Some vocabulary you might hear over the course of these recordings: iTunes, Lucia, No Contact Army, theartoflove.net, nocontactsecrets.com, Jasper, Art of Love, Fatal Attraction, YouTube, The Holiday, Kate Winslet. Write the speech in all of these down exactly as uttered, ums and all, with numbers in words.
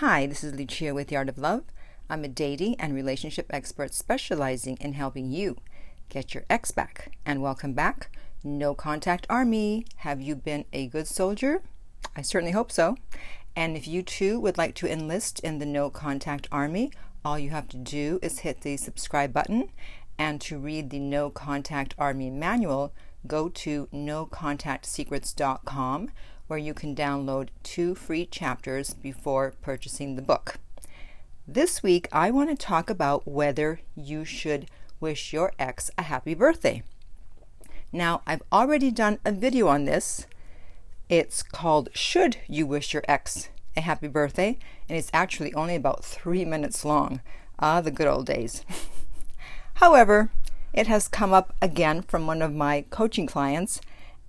Hi, this is Lucia with The Art of Love. I'm a dating and relationship expert specializing in helping you get your ex back. And welcome back, No Contact Army. Have you been a good soldier? I certainly hope so. And if you too would like to enlist in the No Contact Army, all you have to do is hit the subscribe button. And to read the No Contact Army manual, go to no contact secrets dot com, where you can download two free chapters before purchasing the book. This week, I want to talk about whether you should wish your ex a happy birthday. Now, I've already done a video on this. It's called, Should You Wish Your Ex a Happy Birthday? And it's actually only about three minutes long. Ah, the good old days. However, it has come up again from one of my coaching clients,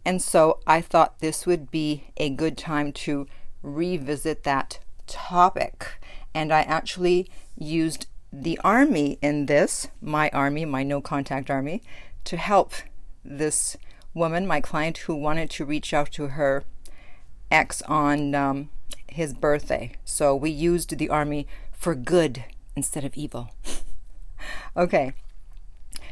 and so I thought this would be a good time to revisit that topic. And I actually used the army in this, my army, my no contact army, to help this woman, my client, who wanted to reach out to her ex on um, his birthday. So we used the army for good instead of evil. Okay.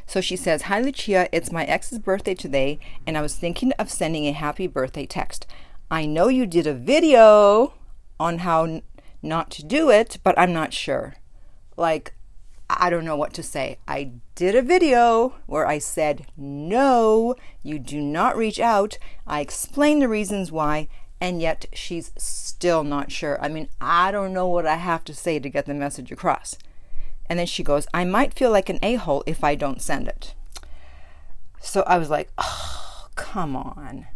So she says, Hi Lucia, it's my ex's birthday today, and I was thinking of sending a happy birthday text. I know you did a video on how n- not to do it, but I'm not sure. Like, I don't know what to say. I did a video where I said, no, you do not reach out. I explained the reasons why, and yet she's still not sure. I mean, I don't know what I have to say to get the message across. And then she goes, I might feel like an a-hole if I don't send it. So I was like, oh, come on.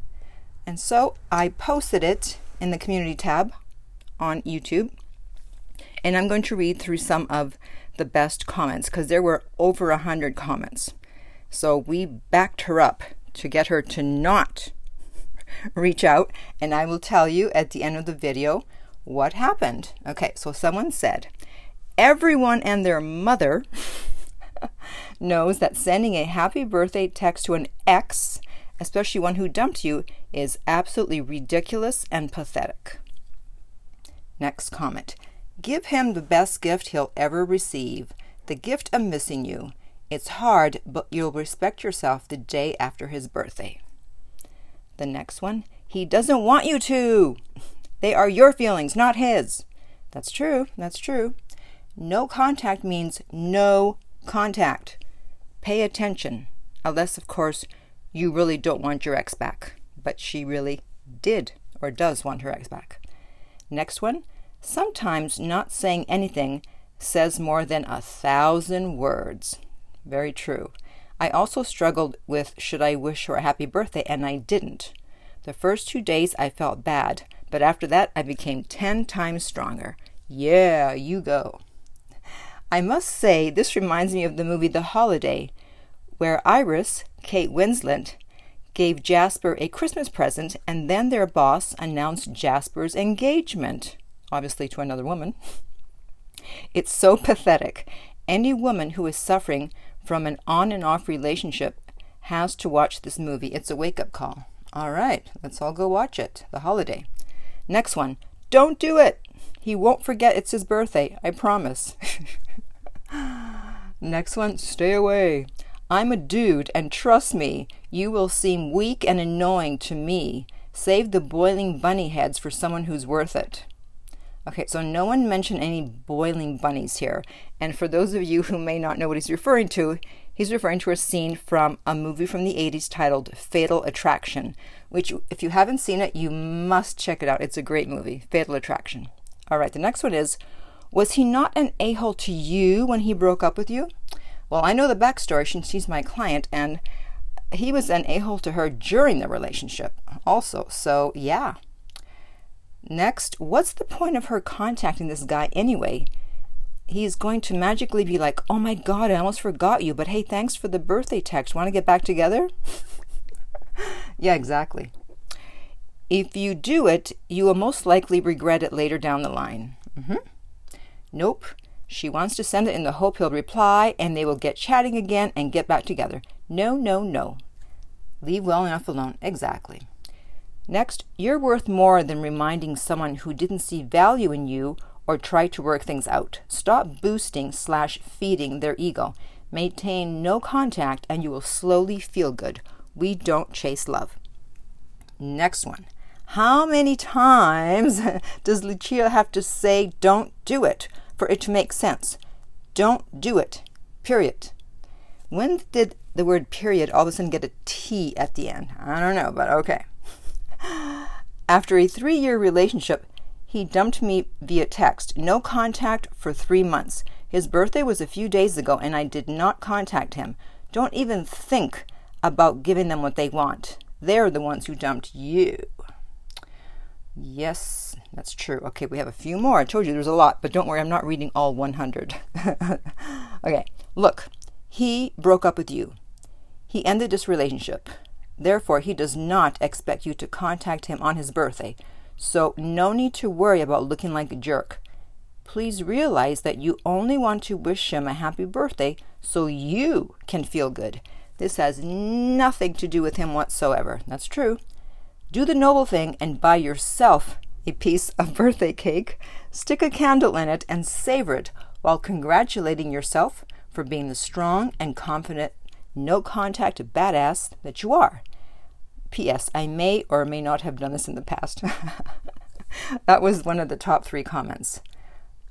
And so I posted it in the community tab on YouTube. And I'm going to read through some of the best comments because there were over a hundred comments. So we backed her up to get her to not reach out. And I will tell you at the end of the video what happened. Okay, so someone said, everyone and their mother knows that sending a happy birthday text to an ex, especially one who dumped you, is absolutely ridiculous and pathetic. Next comment. Give him the best gift he'll ever receive, the gift of missing you. It's hard, but you'll respect yourself the day after his birthday. The next one. He doesn't want you to. They are your feelings, not his. That's true. That's true. No contact means no contact. Pay attention. Unless, of course, you really don't want your ex back. But she really did or does want her ex back. Next one. Sometimes not saying anything says more than a thousand words. Very true. I also struggled with should I wish her a happy birthday, and I didn't. The first two days I felt bad, but after that I became ten times stronger. Yeah, you go. I must say, this reminds me of the movie The Holiday, where Iris, Kate Winslet, gave Jasper a Christmas present, and then their boss announced Jasper's engagement, obviously to another woman. It's so pathetic. Any woman who is suffering from an on and off relationship has to watch this movie. It's a wake-up call. All right, let's all go watch it. The Holiday. Next one. Don't do it. He won't forget it's his birthday. I promise. Next one, stay away. I'm a dude, and trust me, you will seem weak and annoying to me. Save the boiling bunny heads for someone who's worth it. Okay, so no one mentioned any boiling bunnies here. And for those of you who may not know what he's referring to, he's referring to a scene from a movie from the eighties titled Fatal Attraction, which if you haven't seen it, you must check it out. It's a great movie, Fatal Attraction. All right, the next one is, was he not an a-hole to you when he broke up with you? Well, I know the backstory since he's my client, and he was an a-hole to her during the relationship also, so yeah. Next, what's the point of her contacting this guy anyway? He's going to magically be like, oh my God, I almost forgot you, but hey, thanks for the birthday text. Want to get back together? Yeah, exactly. If you do it, you will most likely regret it later down the line. Mm-hmm. Nope. She wants to send it in the hope he'll reply and they will get chatting again and get back together. No, no, no. Leave well enough alone. Exactly. Next, you're worth more than reminding someone who didn't see value in you or try to work things out. Stop boosting slash feeding their ego. Maintain no contact and you will slowly feel good. We don't chase love. Next one. How many times does Lucia have to say don't do it for it to make sense? Don't do it, period. When did the word period all of a sudden get a T at the end? I don't know, but okay. After a three-year relationship, he dumped me via text. No contact for three months. His birthday was a few days ago and I did not contact him. Don't even think about giving them what they want. They're the ones who dumped you. Yes, that's true. Okay, we have a few more. I told you there's a lot, but don't worry, I'm not reading all one hundred. Okay, look, he broke up with you. He ended this relationship. Therefore, he does not expect you to contact him on his birthday. So no need to worry about looking like a jerk. Please realize that you only want to wish him a happy birthday so you can feel good. This has nothing to do with him whatsoever. That's true. Do the noble thing and buy yourself a piece of birthday cake, stick a candle in it, and savor it while congratulating yourself for being the strong and confident, no-contact badass that you are. P S. I may or may not have done this in the past. That was one of the top three comments.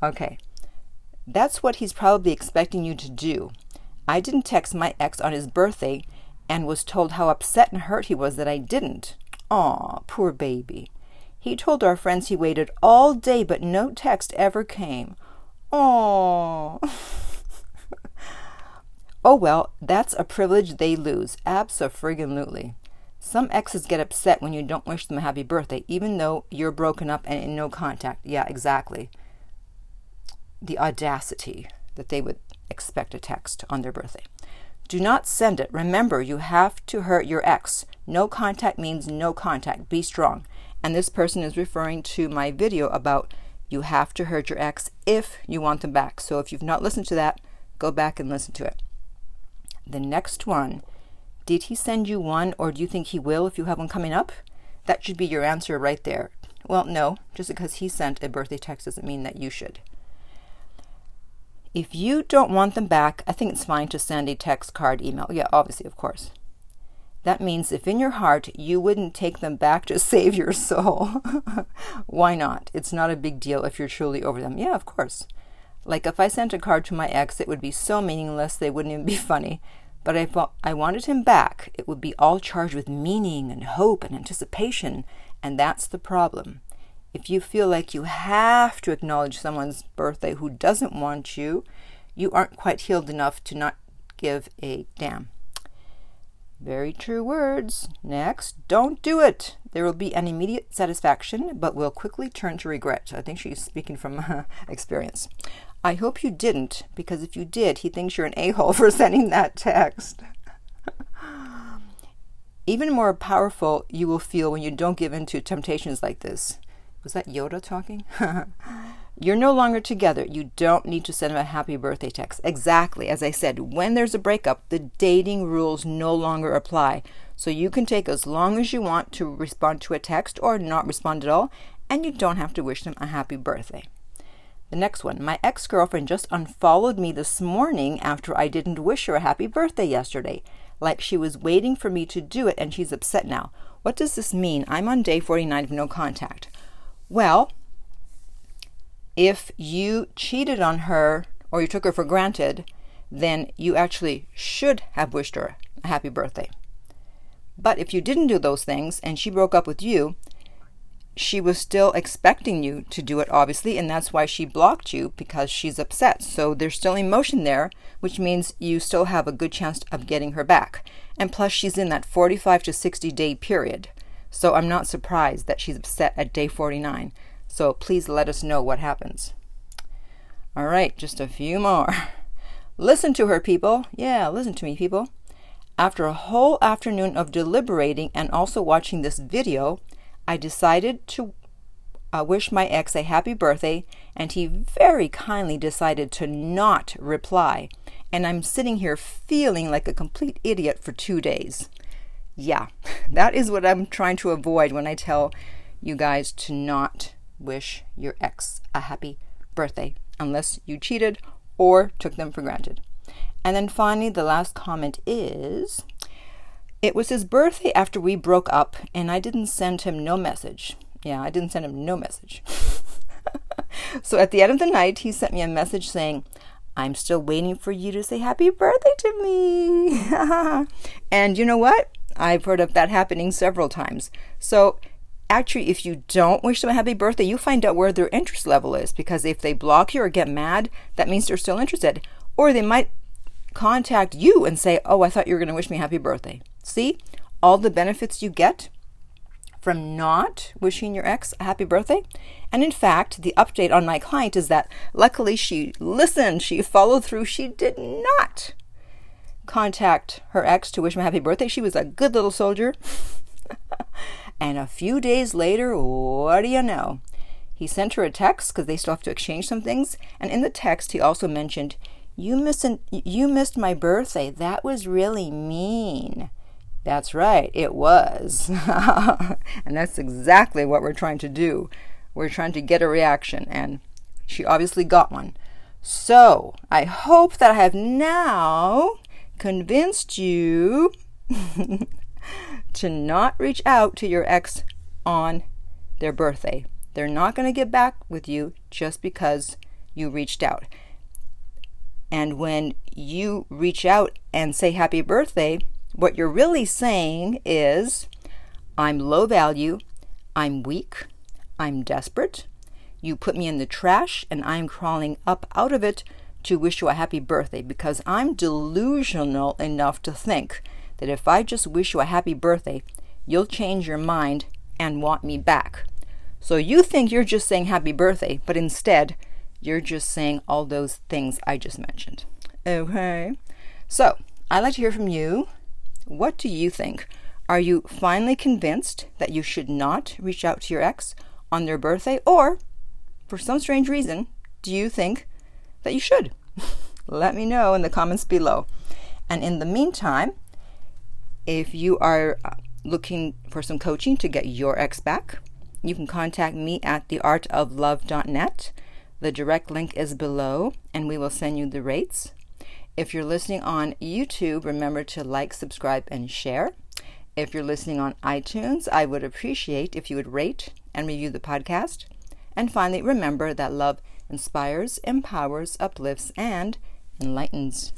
Okay. That's what he's probably expecting you to do. I didn't text my ex on his birthday and was told how upset and hurt he was that I didn't. Aw, poor baby. He told our friends he waited all day, but no text ever came. Aw. Oh, well, that's a privilege they lose. Abso-friggin-lutely. Some exes get upset when you don't wish them a happy birthday, even though you're broken up and in no contact. Yeah, exactly. The audacity that they would expect a text on their birthday. Do not send it. Remember, you have to hurt your ex. No contact means no contact. Be strong. And this person is referring to my video about you have to hurt your ex if you want them back. So if you've not listened to that, go back and listen to it. The next one. Did he send you one, or do you think he will if you have one coming up? That should be your answer right there. Well, no. Just because he sent a birthday text doesn't mean that you should. If you don't want them back, I think it's fine to send a text, card, email. Yeah, obviously, of course. That means if in your heart you wouldn't take them back to save your soul, why not? It's not a big deal if you're truly over them. Yeah, of course. Like if I sent a card to my ex, it would be so meaningless they wouldn't even be funny. But if I wanted him back, it would be all charged with meaning and hope and anticipation. And that's the problem. If you feel like you have to acknowledge someone's birthday who doesn't want you, you aren't quite healed enough to not give a damn. Very true words. Next, don't do it. There will be an immediate satisfaction, but will quickly turn to regret. I think she's speaking from experience. I hope you didn't, because if you did, he thinks you're an a-hole for sending that text. Even more powerful you will feel when you don't give in to temptations like this. Was that Yoda talking? You're no longer together. You don't need to send him a happy birthday text. Exactly. As I said, when there's a breakup, the dating rules no longer apply. So you can take as long as you want to respond to a text or not respond at all, and you don't have to wish them a happy birthday. The next one. My ex-girlfriend just unfollowed me this morning after I didn't wish her a happy birthday yesterday. Like she was waiting for me to do it, and she's upset now. What does this mean? I'm on day forty-nine of no contact. Well, if you cheated on her or you took her for granted, then you actually should have wished her a happy birthday. But if you didn't do those things and she broke up with you, she was still expecting you to do it, obviously, and that's why she blocked you, because she's upset. So there's still emotion there, which means you still have a good chance of getting her back. And plus, she's in that forty-five to sixty day period. So I'm not surprised that she's upset at day forty-nine. So please let us know what happens. All right, just a few more. Listen to her, people. Yeah, listen to me, people. After a whole afternoon of deliberating and also watching this video, I decided to uh, wish my ex a happy birthday, and he very kindly decided to not reply. And I'm sitting here feeling like a complete idiot for two days. Yeah, that is what I'm trying to avoid when I tell you guys to not wish your ex a happy birthday unless you cheated or took them for granted. And then finally, the last comment is, it was his birthday after we broke up and I didn't send him no message. Yeah, I didn't send him no message. So at the end of the night, he sent me a message saying, I'm still waiting for you to say happy birthday to me. And you know what? I've heard of that happening several times. So actually, if you don't wish them a happy birthday, you find out where their interest level is, because if they block you or get mad, that means they're still interested. Or they might contact you and say, oh, I thought you were going to wish me happy birthday. See, all the benefits you get from not wishing your ex a happy birthday. And in fact, the update on my client is that luckily she listened, she followed through, she did not contact her ex to wish him a happy birthday. She was a good little soldier. And a few days later, what do you know? He sent her a text, because they still have to exchange some things. And in the text, he also mentioned, you, miss an, you missed my birthday. That was really mean. That's right, it was. And that's exactly what we're trying to do. We're trying to get a reaction, and she obviously got one. So I hope that I have now convinced you to not reach out to your ex on their birthday. They're not going to get back with you just because you reached out. And when you reach out and say happy birthday, what you're really saying is, I'm low value, I'm weak, I'm desperate, you put me in the trash, and I'm crawling up out of it to wish you a happy birthday, because I'm delusional enough to think that if I just wish you a happy birthday, you'll change your mind and want me back. So you think you're just saying happy birthday, but instead, you're just saying all those things I just mentioned. Okay? So, I'd like to hear from you. What do you think? Are you finally convinced that you should not reach out to your ex on their birthday? Or, for some strange reason, do you think that you should? Let me know in the comments below. And in the meantime, if you are looking for some coaching to get your ex back, you can contact me at the art of love dot net. The direct link is below, and we will send you the rates. If you're listening on YouTube, remember to like, subscribe, and share. If you're listening on iTunes, I would appreciate if you would rate and review the podcast. And finally, remember that love inspires, empowers, uplifts, and enlightens.